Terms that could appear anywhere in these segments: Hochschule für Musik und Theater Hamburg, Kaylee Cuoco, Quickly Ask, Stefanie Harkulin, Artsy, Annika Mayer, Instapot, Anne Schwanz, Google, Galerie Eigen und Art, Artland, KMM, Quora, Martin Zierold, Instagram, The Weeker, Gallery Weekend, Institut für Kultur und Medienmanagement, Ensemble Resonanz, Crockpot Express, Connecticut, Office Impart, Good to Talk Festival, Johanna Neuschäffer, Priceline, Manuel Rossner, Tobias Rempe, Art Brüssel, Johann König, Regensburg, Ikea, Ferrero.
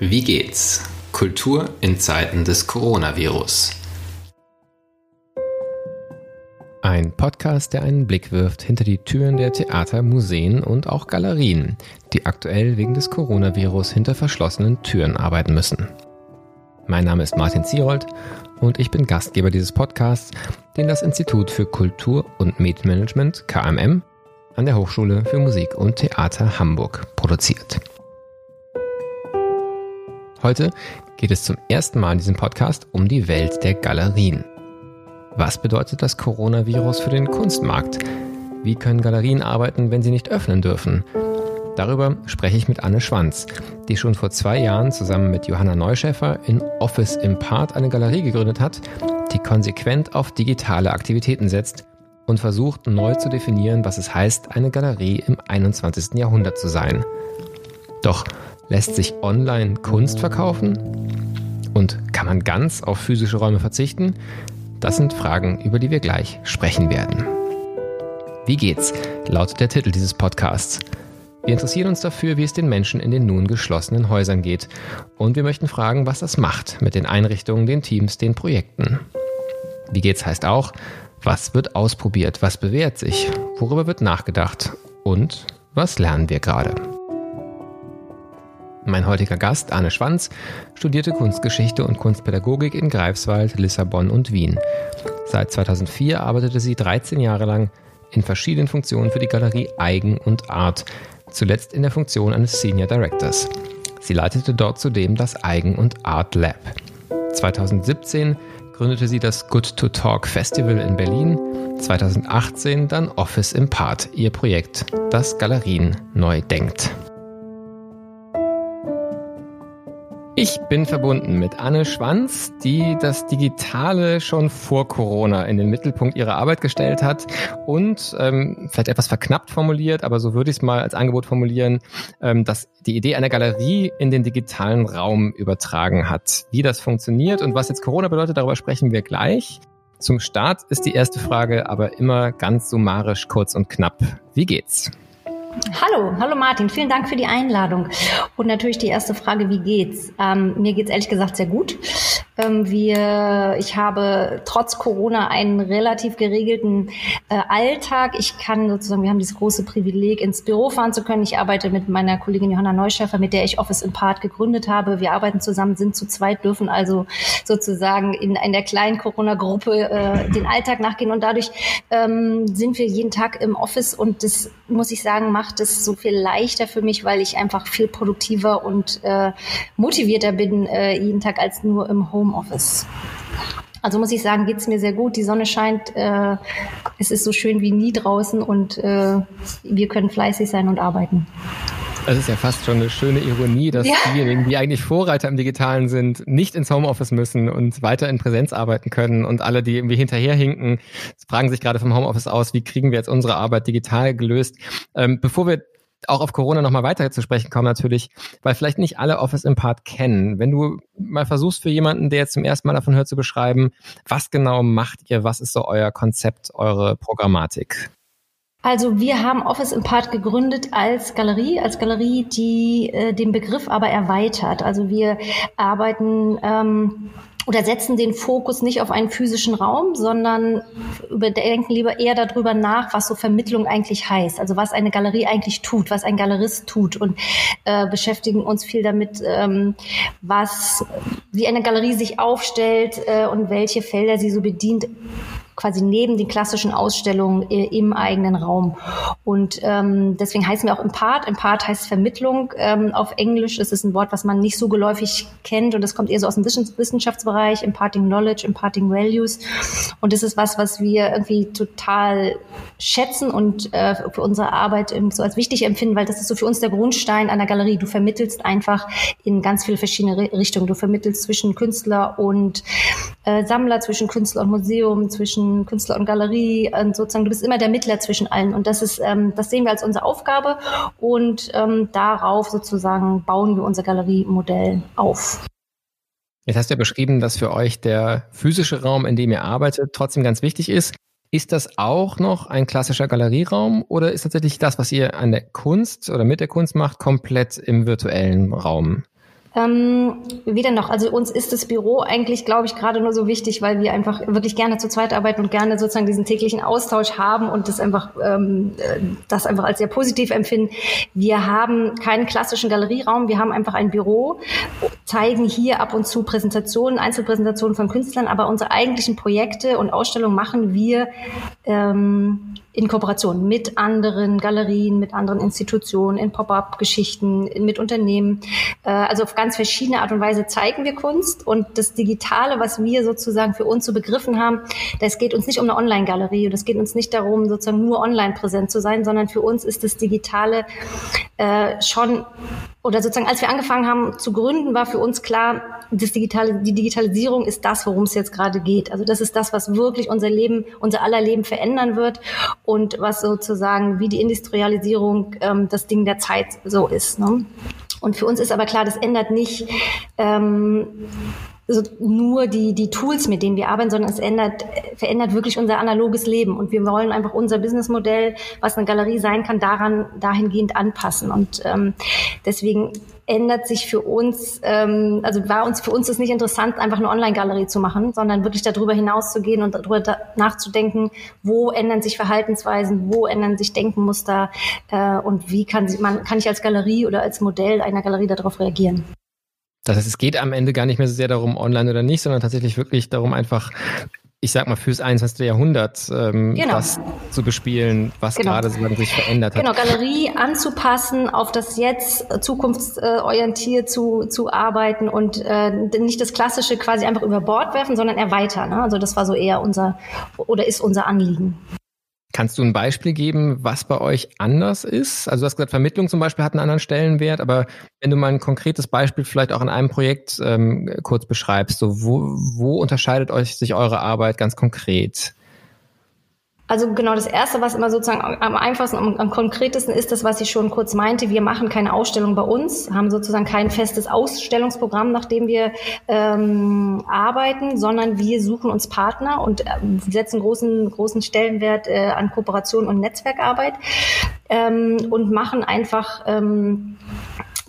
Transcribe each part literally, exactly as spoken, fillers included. Wie geht's? Kultur in Zeiten des Coronavirus. Ein Podcast, der einen Blick wirft hinter die Türen der Theater, Museen und auch Galerien, die aktuell wegen des Coronavirus hinter verschlossenen Türen arbeiten müssen. Mein Name ist Martin Zierold und ich bin Gastgeber dieses Podcasts, den das Institut für Kultur und Medienmanagement, K M M, an der Hochschule für Musik und Theater Hamburg produziert. Heute geht es zum ersten Mal in diesem Podcast um die Welt der Galerien. Was bedeutet das Coronavirus für den Kunstmarkt? Wie können Galerien arbeiten, wenn sie nicht öffnen dürfen? Darüber spreche ich mit Anne Schwanz, die schon vor zwei Jahren zusammen mit Johanna Neuschäffer in Office Impart eine Galerie gegründet hat, die konsequent auf digitale Aktivitäten setzt und versucht, neu zu definieren, was es heißt, eine Galerie im einundzwanzigsten Jahrhundert zu sein. Doch lässt sich online Kunst verkaufen? Und kann man ganz auf physische Räume verzichten? Das sind Fragen, über die wir gleich sprechen werden. Wie geht's? Lautet der Titel dieses Podcasts. Wir interessieren uns dafür, wie es den Menschen in den nun geschlossenen Häusern geht. Und wir möchten fragen, was das macht mit den Einrichtungen, den Teams, den Projekten. Wie geht's heißt auch, was wird ausprobiert, was bewährt sich, worüber wird nachgedacht und was lernen wir gerade? Mein heutiger Gast, Anne Schwanz, studierte Kunstgeschichte und Kunstpädagogik in Greifswald, Lissabon und Wien. Seit zweitausendvier arbeitete sie dreizehn Jahre lang in verschiedenen Funktionen für die Galerie Eigen und Art, zuletzt in der Funktion eines Senior Directors. Sie leitete dort zudem das Eigen- und Art Lab. zweitausendsiebzehn gründete sie das Good to Talk Festival in Berlin, zweitausendachtzehn dann Office Impart, ihr Projekt, das Galerien neu denkt. Ich bin verbunden mit Anne Schwanz, die das Digitale schon vor Corona in den Mittelpunkt ihrer Arbeit gestellt hat und ähm, vielleicht etwas verknappt formuliert, aber so würde ich es mal als Angebot formulieren, ähm, dass die Idee einer Galerie in den digitalen Raum übertragen hat. Wie das funktioniert und was jetzt Corona bedeutet, darüber sprechen wir gleich. Zum Start ist die erste Frage aber immer ganz summarisch, kurz und knapp. Wie geht's? Hallo, hallo Martin, vielen Dank für die Einladung. Und natürlich die erste Frage, wie geht's? Ähm, mir geht's ehrlich gesagt sehr gut. Ähm, wir, ich habe trotz Corona einen relativ geregelten äh, Alltag. Ich kann sozusagen, wir haben dieses große Privileg, ins Büro fahren zu können. Ich arbeite mit meiner Kollegin Johanna Neuschäffer, mit der ich Office Impart gegründet habe. Wir arbeiten zusammen, sind zu zweit, dürfen also sozusagen in, in der kleinen Corona-Gruppe äh, den Alltag nachgehen. Und dadurch ähm, sind wir jeden Tag im Office und das, muss ich sagen, macht das so viel leichter für mich, weil ich einfach viel produktiver und äh, motivierter bin äh, jeden Tag als nur im Homeoffice. Also muss ich sagen, geht es mir sehr gut. Die Sonne scheint, äh, es ist so schön wie nie draußen und äh, wir können fleißig sein und arbeiten. Es ist ja fast schon eine schöne Ironie, dass ja. diejenigen, die eigentlich Vorreiter im Digitalen sind, nicht ins Homeoffice müssen und weiter in Präsenz arbeiten können. Und alle, die irgendwie hinterherhinken, fragen sich gerade vom Homeoffice aus, wie kriegen wir jetzt unsere Arbeit digital gelöst? Ähm, bevor wir auch auf Corona nochmal weiter zu sprechen kommen natürlich, weil vielleicht nicht alle Office Impart kennen. Wenn du mal versuchst, für jemanden, der jetzt zum ersten Mal davon hört, zu beschreiben, was genau macht ihr, was ist so euer Konzept, eure Programmatik? Also wir haben Office Impart gegründet als Galerie, als Galerie, die äh, den Begriff aber erweitert. Also wir arbeiten ähm, oder setzen den Fokus nicht auf einen physischen Raum, sondern überdenken lieber eher darüber nach, was so Vermittlung eigentlich heißt. Also was eine Galerie eigentlich tut, was ein Galerist tut und äh, beschäftigen uns viel damit, ähm, was wie eine Galerie sich aufstellt äh, und welche Felder sie so bedient, quasi neben den klassischen Ausstellungen im eigenen Raum. Und ähm, deswegen heißen wir auch Impart. Impart heißt Vermittlung. Ähm, auf Englisch ist es ein Wort, was man nicht so geläufig kennt und das kommt eher so aus dem Wissenschaftsbereich, Imparting Knowledge, Imparting Values. Und das ist was, was wir irgendwie total schätzen und äh, für unsere Arbeit so als wichtig empfinden, weil das ist so für uns der Grundstein einer Galerie. Du vermittelst einfach in ganz viele verschiedene Richtungen. Du vermittelst zwischen Künstler und äh, Sammler, zwischen Künstler und Museum, zwischen Künstler und Galerie, und sozusagen, du bist immer der Mittler zwischen allen und das ist, ähm, das sehen wir als unsere Aufgabe und ähm, darauf sozusagen bauen wir unser Galeriemodell auf. Jetzt hast du ja beschrieben, dass für euch der physische Raum, in dem ihr arbeitet, trotzdem ganz wichtig ist. Ist das auch noch ein klassischer Galerieraum oder ist tatsächlich das, was ihr an der Kunst oder mit der Kunst macht, komplett im virtuellen Raum? Ähm, weder noch. Also uns ist das Büro eigentlich, glaube ich, gerade nur so wichtig, weil wir einfach wirklich gerne zu zweit arbeiten und gerne sozusagen diesen täglichen Austausch haben und das einfach, ähm, das einfach als sehr positiv empfinden. Wir haben keinen klassischen Galerieraum, wir haben einfach ein Büro, zeigen hier ab und zu Präsentationen, Einzelpräsentationen von Künstlern, aber unsere eigentlichen Projekte und Ausstellungen machen wir ähm, in Kooperation mit anderen Galerien, mit anderen Institutionen, in Pop-up-Geschichten, mit Unternehmen. Also auf ganz verschiedene Art und Weise zeigen wir Kunst. Und das Digitale, was wir sozusagen für uns so begriffen haben, das geht uns nicht um eine Online-Galerie und es geht uns nicht darum, sozusagen nur online präsent zu sein, sondern für uns ist das Digitale äh, schon, oder sozusagen als wir angefangen haben zu gründen, war für uns klar, das Digitale, die Digitalisierung ist das, worum es jetzt gerade geht. Also das ist das, was wirklich unser Leben, unser aller Leben verändern wird. Und was sozusagen wie die Industrialisierung ähm, das Ding der Zeit so ist. Ne? Und für uns ist aber klar, das ändert nicht ähm, so nur die, die Tools, mit denen wir arbeiten, sondern es ändert, verändert wirklich unser analoges Leben. Und wir wollen einfach unser Businessmodell, was eine Galerie sein kann, daran dahingehend anpassen. Und ähm, deswegen ändert sich für uns, ähm, also war uns für uns ist nicht interessant, einfach eine Online-Galerie zu machen, sondern wirklich darüber hinaus zu gehen und darüber da nachzudenken, wo ändern sich Verhaltensweisen, wo ändern sich Denkmuster äh, und wie kann sie, man kann ich als Galerie oder als Modell einer Galerie darauf reagieren. Das heißt, es geht am Ende gar nicht mehr so sehr darum, online oder nicht, sondern tatsächlich wirklich darum, einfach, ich sag mal, fürs einundzwanzigste. Jahrhundert ähm, genau. das zu bespielen, was genau. gerade sich verändert hat. Genau, Galerie anzupassen, auf das Jetzt zukunftsorientiert zu, zu arbeiten und äh, nicht das Klassische quasi einfach über Bord werfen, sondern erweitern. Ne? Also das war so eher unser, oder ist unser Anliegen. Kannst du ein Beispiel geben, was bei euch anders ist? Also du hast gesagt, Vermittlung zum Beispiel hat einen anderen Stellenwert, aber wenn du mal ein konkretes Beispiel vielleicht auch in einem Projekt ähm, kurz beschreibst, so wo, wo unterscheidet euch sich eure Arbeit ganz konkret? Also genau, das Erste, was immer sozusagen am einfachsten und am konkretesten ist, das, was ich schon kurz meinte, wir machen keine Ausstellung bei uns, haben sozusagen kein festes Ausstellungsprogramm, nach dem wir ähm, arbeiten, sondern wir suchen uns Partner und setzen großen großen Stellenwert äh, an Kooperation und Netzwerkarbeit ähm, und machen einfach ähm,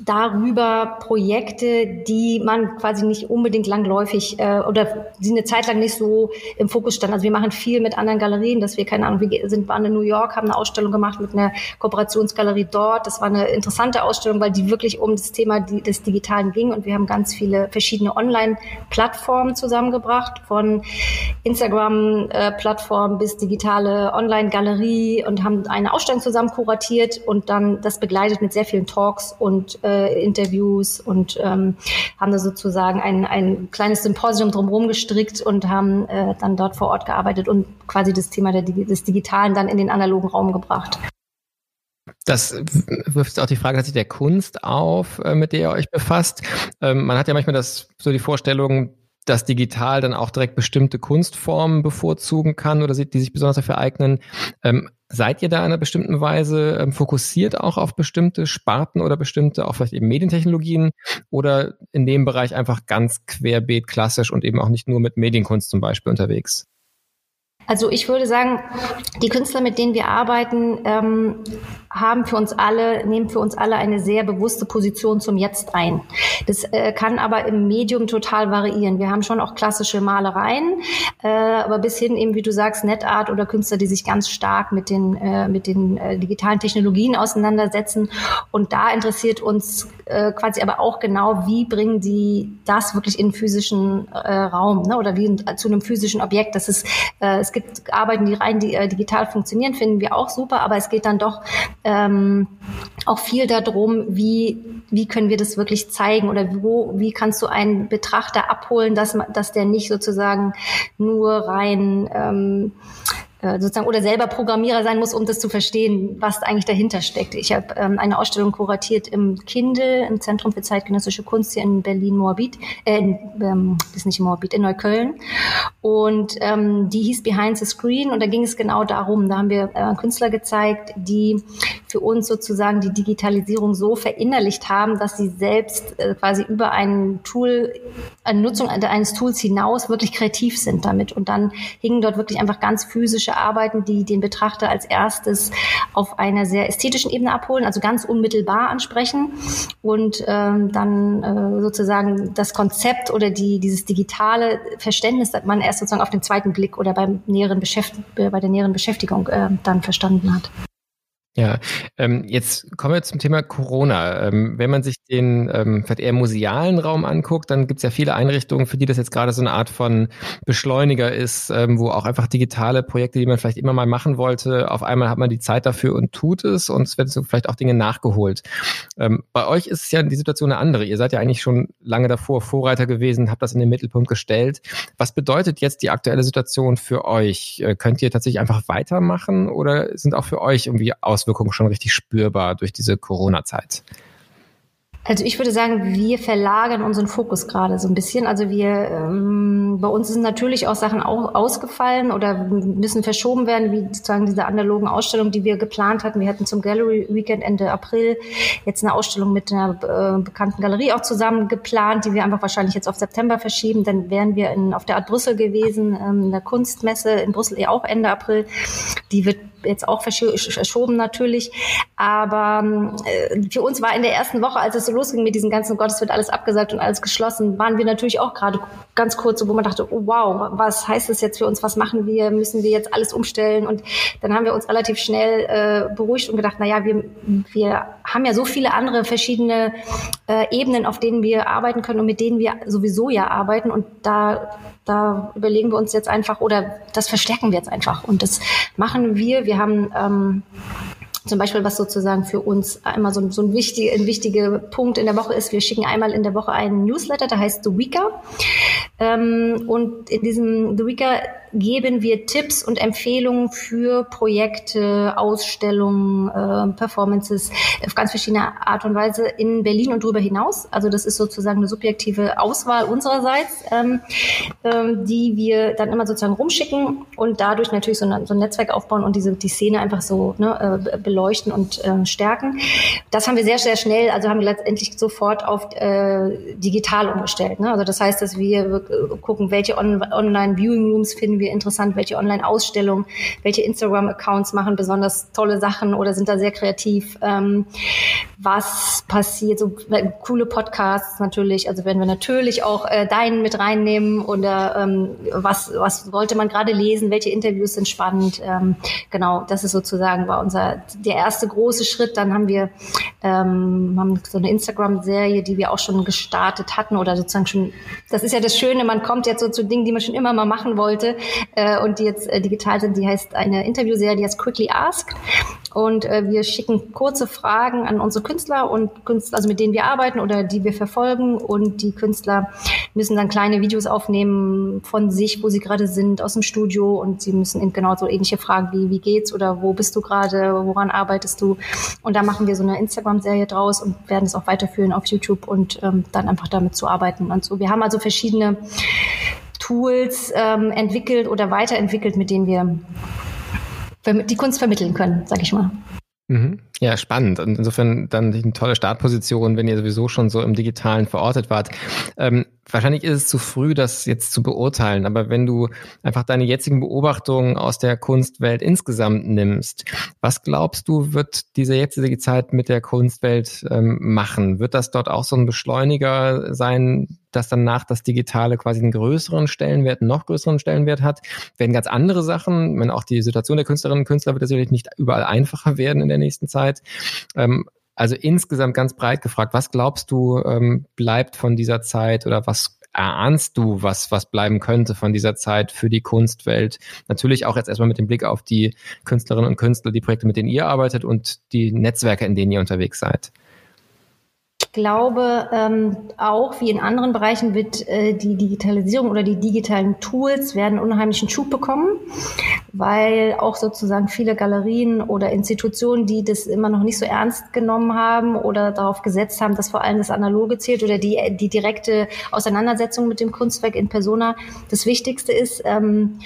darüber Projekte, die man quasi nicht unbedingt langläufig äh, oder die eine Zeit lang nicht so im Fokus standen. Also wir machen viel mit anderen Galerien, dass wir, keine Ahnung, wir sind, waren in New York, haben eine Ausstellung gemacht mit einer Kooperationsgalerie dort. Das war eine interessante Ausstellung, weil die wirklich um das Thema die, des Digitalen ging und wir haben ganz viele verschiedene Online-Plattformen zusammengebracht, von Instagram-Plattformen bis digitale Online-Galerie und haben eine Ausstellung zusammen kuratiert und dann das begleitet mit sehr vielen Talks und Äh, Interviews und ähm, haben da sozusagen ein, ein kleines Symposium drumherum gestrickt und haben äh, dann dort vor Ort gearbeitet und quasi das Thema der, des Digitalen dann in den analogen Raum gebracht. Das wirft auch die Frage tatsächlich der Kunst auf, äh, mit der ihr euch befasst. Ähm, man hat ja manchmal das, so die Vorstellung, dass digital dann auch direkt bestimmte Kunstformen bevorzugen kann oder die sich besonders dafür eignen. Ähm, seid ihr da in einer bestimmten Weise ähm, fokussiert auch auf bestimmte Sparten oder bestimmte, auch vielleicht eben Medientechnologien oder in dem Bereich einfach ganz querbeet klassisch und eben auch nicht nur mit Medienkunst zum Beispiel unterwegs? Also ich würde sagen, die Künstler, mit denen wir arbeiten, ähm, haben für uns alle, nehmen für uns alle eine sehr bewusste Position zum Jetzt ein. Das äh, kann aber im Medium total variieren. Wir haben schon auch klassische Malereien, äh, aber bis hin eben, wie du sagst, NetArt oder Künstler, die sich ganz stark mit den äh, mit den äh, digitalen Technologien auseinandersetzen. Und da interessiert uns äh, quasi aber auch genau, wie bringen die das wirklich in den physischen äh, Raum, ne? Oder wie in, zu einem physischen Objekt. Das ist äh, es gibt Arbeiten, die rein die, äh, digital funktionieren, finden wir auch super, aber es geht dann doch ähm, auch viel darum, wie, wie können wir das wirklich zeigen oder wo, wie kannst du einen Betrachter abholen, dass, dass der nicht sozusagen nur rein ähm, sozusagen oder selber Programmierer sein muss, um das zu verstehen, was eigentlich dahinter steckt. Ich habe ähm, eine Ausstellung kuratiert im Kindle, im Zentrum für zeitgenössische Kunst hier in Berlin-Moabit, äh, in, ähm, ist nicht Moabit, in Neukölln. Und ähm, die hieß Behind the Screen und da ging es genau darum. Da haben wir äh, Künstler gezeigt, die für uns sozusagen die Digitalisierung so verinnerlicht haben, dass sie selbst äh, quasi über ein Tool, eine Nutzung eines Tools hinaus wirklich kreativ sind damit. Und dann hingen dort wirklich einfach ganz physische Arbeiten, die den Betrachter als erstes auf einer sehr ästhetischen Ebene abholen, also ganz unmittelbar ansprechen und ähm, dann äh, sozusagen das Konzept oder die, dieses digitale Verständnis, das man erst sozusagen auf den zweiten Blick oder beim näheren Beschäft- bei der näheren Beschäftigung äh, dann verstanden hat. Ja, ähm, jetzt kommen wir zum Thema Corona. Ähm, wenn man sich den ähm, vielleicht eher musealen Raum anguckt, dann gibt es ja viele Einrichtungen, für die das jetzt gerade so eine Art von Beschleuniger ist, ähm, wo auch einfach digitale Projekte, die man vielleicht immer mal machen wollte, auf einmal hat man die Zeit dafür und tut es und es werden so vielleicht auch Dinge nachgeholt. Ähm, bei euch ist es ja die Situation eine andere. Ihr seid ja eigentlich schon lange davor Vorreiter gewesen, habt das in den Mittelpunkt gestellt. Was bedeutet jetzt die aktuelle Situation für euch? Äh, könnt ihr tatsächlich einfach weitermachen oder sind auch für euch irgendwie Auswirkungen schon richtig spürbar durch diese Corona-Zeit? Also ich würde sagen, wir verlagern unseren Fokus gerade so ein bisschen. Also wir, ähm, bei uns sind natürlich auch Sachen au- ausgefallen oder müssen verschoben werden, wie sozusagen diese analogen Ausstellungen, die wir geplant hatten. Wir hatten zum Gallery Weekend Ende April jetzt eine Ausstellung mit einer äh, bekannten Galerie auch zusammen geplant, die wir einfach wahrscheinlich jetzt auf September verschieben. Dann wären wir in, auf der Art Brüssel gewesen, ähm, in der Kunstmesse in Brüssel, eh auch Ende April. Die wird jetzt auch verschoben natürlich, aber äh, für uns war in der ersten Woche, als es so losging mit diesen ganzen, Gott, es wird alles abgesagt und alles geschlossen, waren wir natürlich auch gerade ganz kurz, wo man dachte, oh wow, was heißt das jetzt für uns, was machen wir, müssen wir jetzt alles umstellen? Und dann haben wir uns relativ schnell äh, beruhigt und gedacht, naja, wir, wir haben ja so viele andere verschiedene äh, Ebenen, auf denen wir arbeiten können und mit denen wir sowieso ja arbeiten und da, da überlegen wir uns jetzt einfach oder das verstärken wir jetzt einfach und das machen wir. Wir haben ähm, zum Beispiel, was sozusagen für uns einmal so, so ein, wichtig, ein wichtiger Punkt in der Woche ist, wir schicken einmal in der Woche einen Newsletter, der heißt The Weeker. Ähm, und in diesem The Weeker geben wir Tipps und Empfehlungen für Projekte, Ausstellungen, äh, Performances auf ganz verschiedene Art und Weise in Berlin und darüber hinaus. Also das ist sozusagen eine subjektive Auswahl unsererseits, ähm, ähm, die wir dann immer sozusagen rumschicken und dadurch natürlich so, eine, so ein Netzwerk aufbauen und diese, die Szene einfach so ne, äh, beleuchten und äh, stärken. Das haben wir sehr, sehr schnell, also haben wir letztendlich sofort auf äh, digital umgestellt. Ne? Also das heißt, dass wir gucken, welche on- Online-Viewing-Rooms finden wir interessant, welche Online-Ausstellungen, welche Instagram-Accounts machen besonders tolle Sachen oder sind da sehr kreativ, ähm, was passiert, so äh, coole Podcasts natürlich, also werden wir natürlich auch äh, deinen mit reinnehmen oder ähm, was, was wollte man gerade lesen, welche Interviews sind spannend, ähm, genau, das ist sozusagen war unser, der erste große Schritt, dann haben wir ähm, haben so eine Instagram-Serie, die wir auch schon gestartet hatten oder sozusagen schon, das ist ja das Schöne, man kommt jetzt so zu Dingen, die man schon immer mal machen wollte, und die jetzt digital sind, die heißt eine Interviewserie, die heißt Quickly Ask. Und äh, wir schicken kurze Fragen an unsere Künstler und Künstler, also mit denen wir arbeiten oder die wir verfolgen. Und die Künstler müssen dann kleine Videos aufnehmen von sich, wo sie gerade sind, aus dem Studio. Und sie müssen eben genau so ähnliche Fragen wie, wie geht's oder wo bist du gerade, woran arbeitest du? Und da machen wir so eine Instagram-Serie draus und werden es auch weiterführen auf YouTube und ähm, dann einfach damit zu arbeiten. Und so, wir haben also verschiedene Tools ähm, entwickelt oder weiterentwickelt, mit denen wir die Kunst vermitteln können, sag ich mal. Mhm. Ja, spannend. Und insofern dann eine tolle Startposition, wenn ihr sowieso schon so im Digitalen verortet wart. Ähm, wahrscheinlich ist es zu früh, das jetzt zu beurteilen. Aber wenn du einfach deine jetzigen Beobachtungen aus der Kunstwelt insgesamt nimmst, was glaubst du, wird diese jetzige Zeit mit der Kunstwelt ähm, machen? Wird das dort auch so ein Beschleuniger sein, dass danach das Digitale quasi einen größeren Stellenwert, noch größeren Stellenwert hat? Werden ganz andere Sachen, ich meine, auch die Situation der Künstlerinnen und Künstler wird natürlich nicht überall einfacher werden in der nächsten Zeit. Also insgesamt ganz breit gefragt, was glaubst du, bleibt von dieser Zeit oder was erahnst du, was, was bleiben könnte von dieser Zeit für die Kunstwelt? Natürlich auch jetzt erstmal mit dem Blick auf die Künstlerinnen und Künstler, die Projekte, mit denen ihr arbeitet und die Netzwerke, in denen ihr unterwegs seid. Ich glaube, ähm, auch wie in anderen Bereichen wird äh, die Digitalisierung oder die digitalen Tools werden unheimlichen Schub bekommen, weil auch sozusagen viele Galerien oder Institutionen, die das immer noch nicht so ernst genommen haben oder darauf gesetzt haben, dass vor allem das Analoge zählt oder die, die direkte Auseinandersetzung mit dem Kunstwerk in Persona das Wichtigste ist, ähm,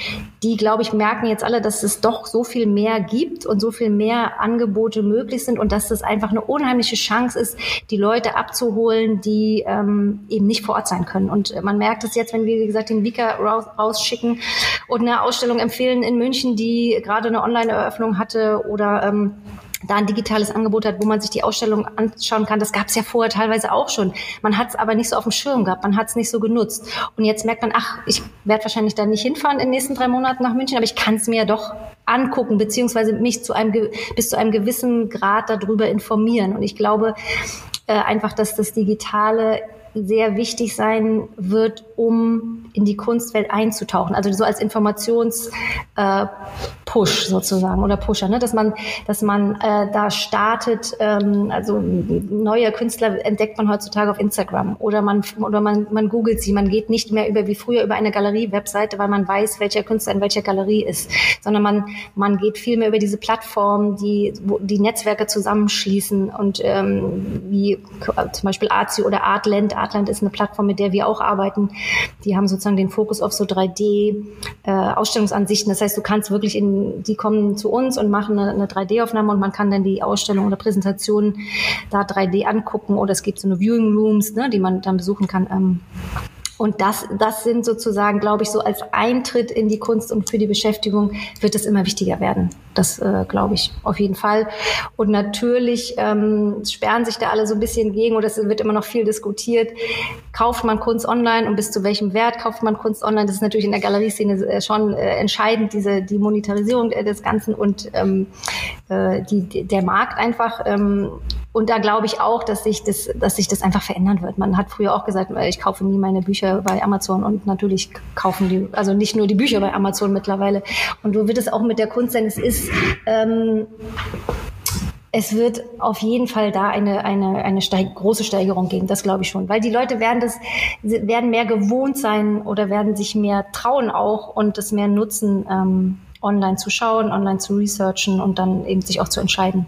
die, glaube ich, merken jetzt alle, dass es doch so viel mehr gibt und so viel mehr Angebote möglich sind und dass das einfach eine unheimliche Chance ist, die Leute abzuholen, die ähm, eben nicht vor Ort sein können. Und man merkt es jetzt, wenn wir, wie gesagt, den Weeker raus, rausschicken und eine Ausstellung empfehlen in München, die gerade eine Online-Eröffnung hatte oder ähm, da ein digitales Angebot hat, wo man sich die Ausstellung anschauen kann. Das gab es ja vorher teilweise auch schon. Man hat es aber nicht so auf dem Schirm gehabt, man hat es nicht so genutzt. Und jetzt merkt man, ach, ich werde wahrscheinlich dann nicht hinfahren in den nächsten drei Monaten nach München, aber ich kann es mir ja doch angucken, beziehungsweise mich zu einem, bis zu einem gewissen Grad darüber informieren. Und ich glaube äh, einfach, dass das Digitale sehr wichtig sein wird, um in die Kunstwelt einzutauchen. Also so als Informations- äh, Push sozusagen oder Pusher, ne? dass man, dass man äh, da startet, ähm, also neue Künstler entdeckt man heutzutage auf Instagram oder man oder man, man googelt sie, man geht nicht mehr über wie früher über eine Galerie-Webseite, weil man weiß, welcher Künstler in welcher Galerie ist, sondern man, man geht viel mehr über diese Plattformen, die wo die Netzwerke zusammenschließen und ähm, wie zum Beispiel Artsy oder Artland. Artland ist eine Plattform, mit der wir auch arbeiten. Die haben sozusagen den Fokus auf so drei D-Ausstellungsansichten. Äh, das heißt, du kannst wirklich in die kommen zu uns und machen eine, eine drei D-Aufnahme und man kann dann die Ausstellung oder Präsentation da drei D angucken oder es gibt so eine Viewing Rooms, ne, die man dann besuchen kann. Und das, das sind sozusagen, glaube ich, so als Eintritt in die Kunst und für die Beschäftigung wird es immer wichtiger werden. Das äh, glaube ich auf jeden Fall. Und natürlich ähm, sperren sich da alle so ein bisschen gegen oder es wird immer noch viel diskutiert. Kauft man Kunst online und bis zu welchem Wert kauft man Kunst online? Das ist natürlich in der Galerieszene schon äh, entscheidend, diese die Monetarisierung äh, des Ganzen und ähm, äh, die, der Markt einfach. Ähm, Und da glaube ich auch, dass sich das, dass sich das einfach verändern wird. Man hat früher auch gesagt, ich kaufe nie meine Bücher bei Amazon und natürlich kaufen die, also nicht nur die Bücher bei Amazon mittlerweile. Und so wird es auch mit der Kunst sein. Es ist, ähm, es wird auf jeden Fall da eine, eine, eine steig- große Steigerung geben. Das glaube ich schon. Weil die Leute werden das, werden mehr gewohnt sein oder werden sich mehr trauen auch und das mehr nutzen, ähm, online zu schauen, online zu researchen und dann eben sich auch zu entscheiden.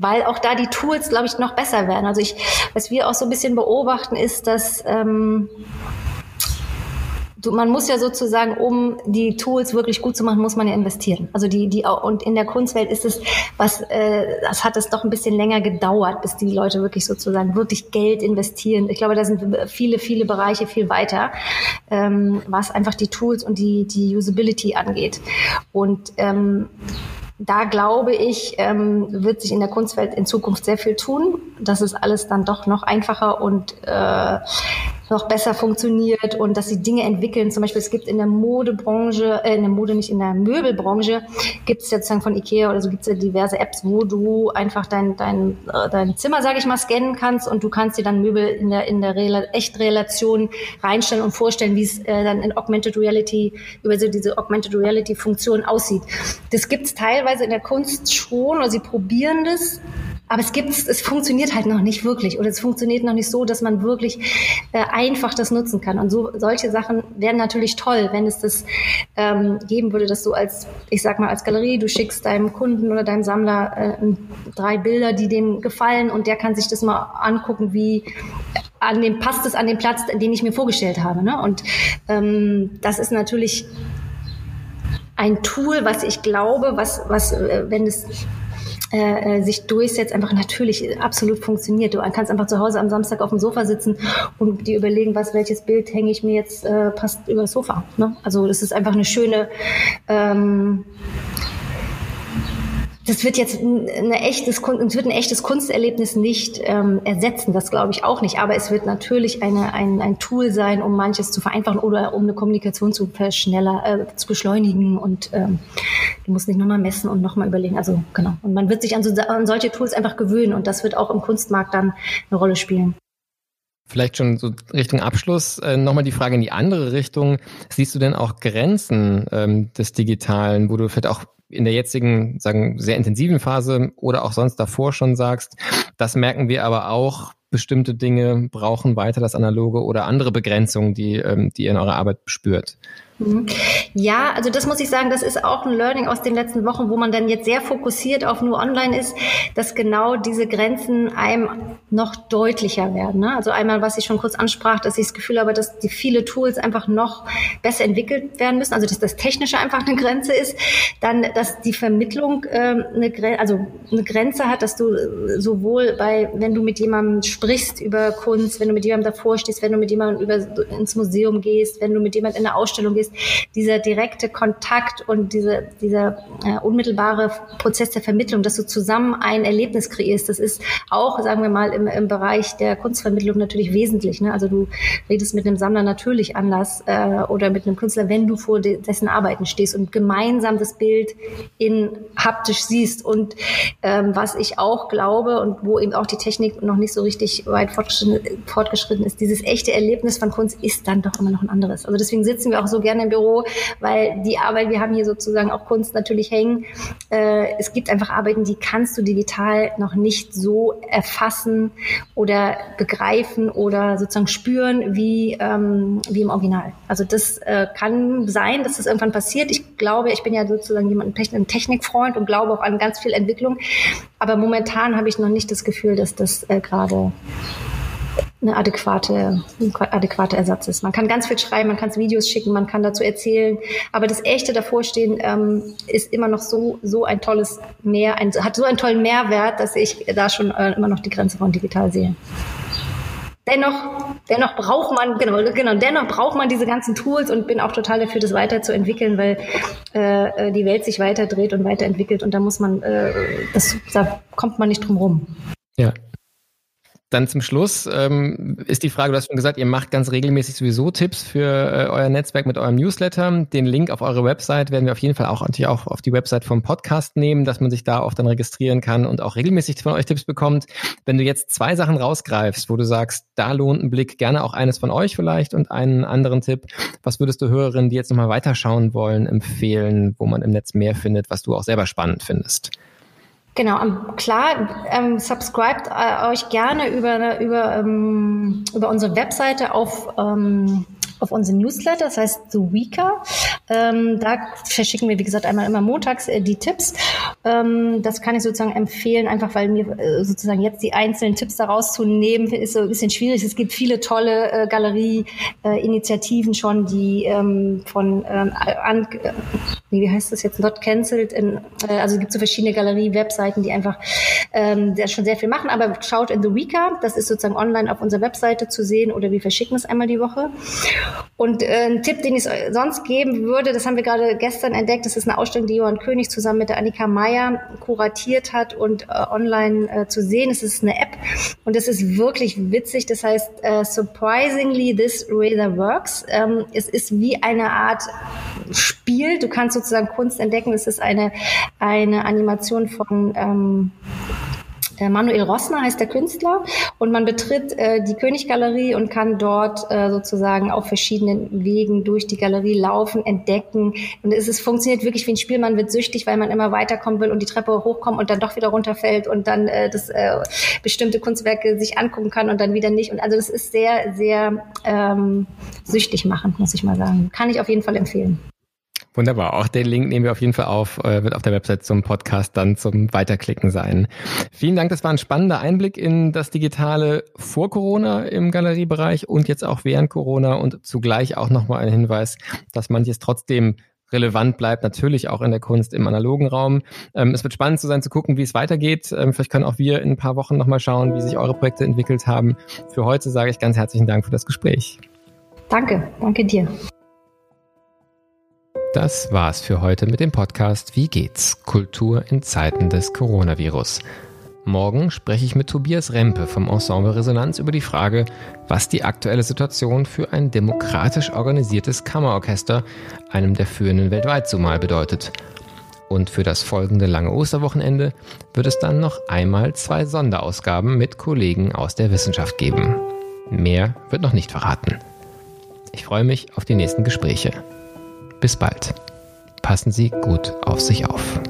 Weil auch da die Tools, glaube ich, noch besser werden. Also ich, was wir auch so ein bisschen beobachten, ist, dass ähm, man muss ja sozusagen, um die Tools wirklich gut zu machen, muss man ja investieren. Also die, die und in der Kunstwelt ist es, was, äh, das hat es doch ein bisschen länger gedauert, bis die Leute wirklich sozusagen wirklich Geld investieren. Ich glaube, da sind viele, viele Bereiche viel weiter, ähm, was einfach die Tools und die, die Usability angeht. Und ähm, Da glaube ich, ähm, wird sich in der Kunstwelt in Zukunft sehr viel tun, dass es alles dann doch noch einfacher und äh, noch besser funktioniert und dass sie Dinge entwickeln. Zum Beispiel es gibt in der Modebranche, äh, in der Mode nicht, in der Möbelbranche gibt es ja sozusagen von Ikea oder so gibt es ja diverse Apps, wo du einfach dein dein äh, dein Zimmer, sage ich mal, scannen kannst und du kannst dir dann Möbel in der in der Re- Echtrelation reinstellen und vorstellen, wie es äh, dann in Augmented Reality über so diese Augmented Reality Funktion aussieht. Das gibt's teilweise in der Kunst schon, oder sie probieren das, aber es gibt, es funktioniert halt noch nicht wirklich oder es funktioniert noch nicht so, dass man wirklich äh, einfach das nutzen kann. Und so solche Sachen wären natürlich toll, wenn es das ähm, geben würde, dass du als, ich sag mal als Galerie, du schickst deinem Kunden oder deinem Sammler äh, drei Bilder, die dem gefallen und der kann sich das mal angucken, wie an dem passt es an den Platz, den ich mir vorgestellt habe. Ne? Und ähm, das ist natürlich ein Tool, was ich glaube, was, was, wenn es äh, sich durchsetzt, einfach natürlich absolut funktioniert. Du kannst einfach zu Hause am Samstag auf dem Sofa sitzen und dir überlegen, was, welches Bild hänge ich mir jetzt, äh, passt über das Sofa. Ne? Also das ist einfach eine schöne... Ähm, das wird jetzt ein echtes, es wird ein echtes Kunsterlebnis nicht ähm, ersetzen, das glaube ich auch nicht. Aber es wird natürlich eine, ein, ein Tool sein, um manches zu vereinfachen oder um eine Kommunikation zu verschneller, äh, zu beschleunigen. Und ähm, du musst nicht nochmal messen und nochmal überlegen. Also genau. Und man wird sich an, so, an solche Tools einfach gewöhnen und das wird auch im Kunstmarkt dann eine Rolle spielen. Vielleicht schon so Richtung Abschluss äh, nochmal die Frage in die andere Richtung. Siehst du denn auch Grenzen ähm, des Digitalen, wo du vielleicht auch in der jetzigen, sagen, sehr intensiven Phase oder auch sonst davor schon sagst, das merken wir aber auch, bestimmte Dinge brauchen weiter das Analoge oder andere Begrenzungen, die, ähm, die ihr in eurer Arbeit spürt? Ja, also das muss ich sagen, das ist auch ein Learning aus den letzten Wochen, wo man dann jetzt sehr fokussiert auf nur online ist, dass genau diese Grenzen einem noch deutlicher werden. Ne? Also einmal, was ich schon kurz ansprach, dass ich das Gefühl habe, dass die viele Tools einfach noch besser entwickelt werden müssen, also dass das Technische einfach eine Grenze ist, dann, dass die Vermittlung ähm, eine, Gren- also eine Grenze hat, dass du sowohl bei, wenn du mit jemandem sprichst über Kunst, wenn du mit jemandem davor stehst, wenn du mit jemandem über, ins Museum gehst, wenn du mit jemandem in eine Ausstellung gehst, dieser direkte Kontakt und diese, dieser äh, unmittelbare Prozess der Vermittlung, dass du zusammen ein Erlebnis kreierst, das ist auch, sagen wir mal, im, im Bereich der Kunstvermittlung natürlich wesentlich. Ne? Also du redest mit einem Sammler natürlich anders äh, oder mit einem Künstler, wenn du vor de- dessen Arbeiten stehst und gemeinsam das Bild in haptisch siehst. Und ähm, was ich auch glaube und wo eben auch die Technik noch nicht so richtig weit fortgeschritten, fortgeschritten ist, dieses echte Erlebnis von Kunst ist dann doch immer noch ein anderes. Also deswegen sitzen wir auch so gerne im Büro, weil die Arbeit, wir haben hier sozusagen auch Kunst natürlich hängen. Äh, es gibt einfach Arbeiten, die kannst du digital noch nicht so erfassen oder begreifen oder sozusagen spüren wie, ähm, wie im Original. Also das äh, kann sein, dass das irgendwann passiert. Ich glaube, ich bin ja sozusagen jemand, ein Technikfreund und glaube auch an ganz viel Entwicklung. Aber momentan habe ich noch nicht das Gefühl, dass das äh, gerade eine adäquate, ein adäquater Ersatz ist. Man kann ganz viel schreiben, man kann Videos schicken, man kann dazu erzählen, aber das echte Davorstehen ähm, ist immer noch so, so ein tolles Mehr, ein, hat so einen tollen Mehrwert, dass ich da schon äh, immer noch die Grenze von digital sehe. Dennoch, dennoch braucht man, genau, genau, dennoch braucht man diese ganzen Tools und bin auch total dafür, das weiterzuentwickeln, weil äh, die Welt sich weiter dreht und weiterentwickelt und da muss man, äh, das, da kommt man nicht drum rum. Ja. Dann zum Schluss ähm, ist die Frage, du hast schon gesagt, ihr macht ganz regelmäßig sowieso Tipps für äh, euer Netzwerk mit eurem Newsletter. Den Link auf eure Website werden wir auf jeden Fall auch natürlich auch auf die Website vom Podcast nehmen, dass man sich da auch dann registrieren kann und auch regelmäßig von euch Tipps bekommt. Wenn du jetzt zwei Sachen rausgreifst, wo du sagst, da lohnt ein Blick, gerne auch eines von euch vielleicht und einen anderen Tipp, was würdest du Hörerinnen, die jetzt nochmal weiterschauen wollen, empfehlen, wo man im Netz mehr findet, was du auch selber spannend findest? Genau, klar, ähm, subscribt äh, euch gerne über, über, ähm, über unsere Webseite auf, ähm, auf unseren Newsletter, das heißt The Weeker. Ähm, da verschicken wir, wie gesagt, einmal immer montags äh, die Tipps. Ähm, das kann ich sozusagen empfehlen, einfach weil mir äh, sozusagen jetzt die einzelnen Tipps daraus zu nehmen, ist so ein bisschen schwierig. Es gibt viele tolle äh, Galerie-Initiativen äh, schon, die ähm, von, ähm, an, äh, wie heißt das jetzt, Not Cancelled, in, äh, also es gibt so verschiedene Galerie-Webseiten, die einfach ähm, schon sehr viel machen, aber schaut in The Weeker, das ist sozusagen online auf unserer Webseite zu sehen oder wir verschicken es einmal die Woche. Und äh, ein Tipp, den ich sonst geben würde, das haben wir gerade gestern entdeckt, das ist eine Ausstellung, die Johann König zusammen mit der Annika Mayer kuratiert hat und äh, online äh, zu sehen. Es ist eine App und es ist wirklich witzig, das heißt äh, Surprisingly This Razor Works. Ähm, es ist wie eine Art Spiel, du kannst sozusagen Kunst entdecken, es ist eine, eine Animation von Um, Manuel Rossner heißt der Künstler und man betritt äh, die Königgalerie und kann dort äh, sozusagen auf verschiedenen Wegen durch die Galerie laufen, entdecken und es ist, funktioniert wirklich wie ein Spiel, man wird süchtig, weil man immer weiterkommen will und die Treppe hochkommt und dann doch wieder runterfällt und dann äh, das äh, bestimmte Kunstwerke sich angucken kann und dann wieder nicht und also das ist sehr, sehr ähm, süchtig machend, muss ich mal sagen. Kann ich auf jeden Fall empfehlen. Wunderbar. Auch den Link nehmen wir auf jeden Fall auf, wird auf der Website zum Podcast dann zum Weiterklicken sein. Vielen Dank, das war ein spannender Einblick in das Digitale vor Corona im Galeriebereich und jetzt auch während Corona und zugleich auch nochmal ein Hinweis, dass manches trotzdem relevant bleibt, natürlich auch in der Kunst im analogen Raum. Ähm, es wird spannend zu sein, zu gucken, wie es weitergeht. Ähm, vielleicht können auch wir in ein paar Wochen nochmal schauen, wie sich eure Projekte entwickelt haben. Für heute sage ich ganz herzlichen Dank für das Gespräch. Danke, danke dir. Das war's für heute mit dem Podcast Wie geht's? Kultur in Zeiten des Coronavirus. Morgen spreche ich mit Tobias Rempe vom Ensemble Resonanz über die Frage, was die aktuelle Situation für ein demokratisch organisiertes Kammerorchester, einem der führenden weltweit zumal, bedeutet. Und für das folgende lange Osterwochenende wird es dann noch einmal zwei Sonderausgaben mit Kollegen aus der Wissenschaft geben. Mehr wird noch nicht verraten. Ich freue mich auf die nächsten Gespräche. Bis bald. Passen Sie gut auf sich auf.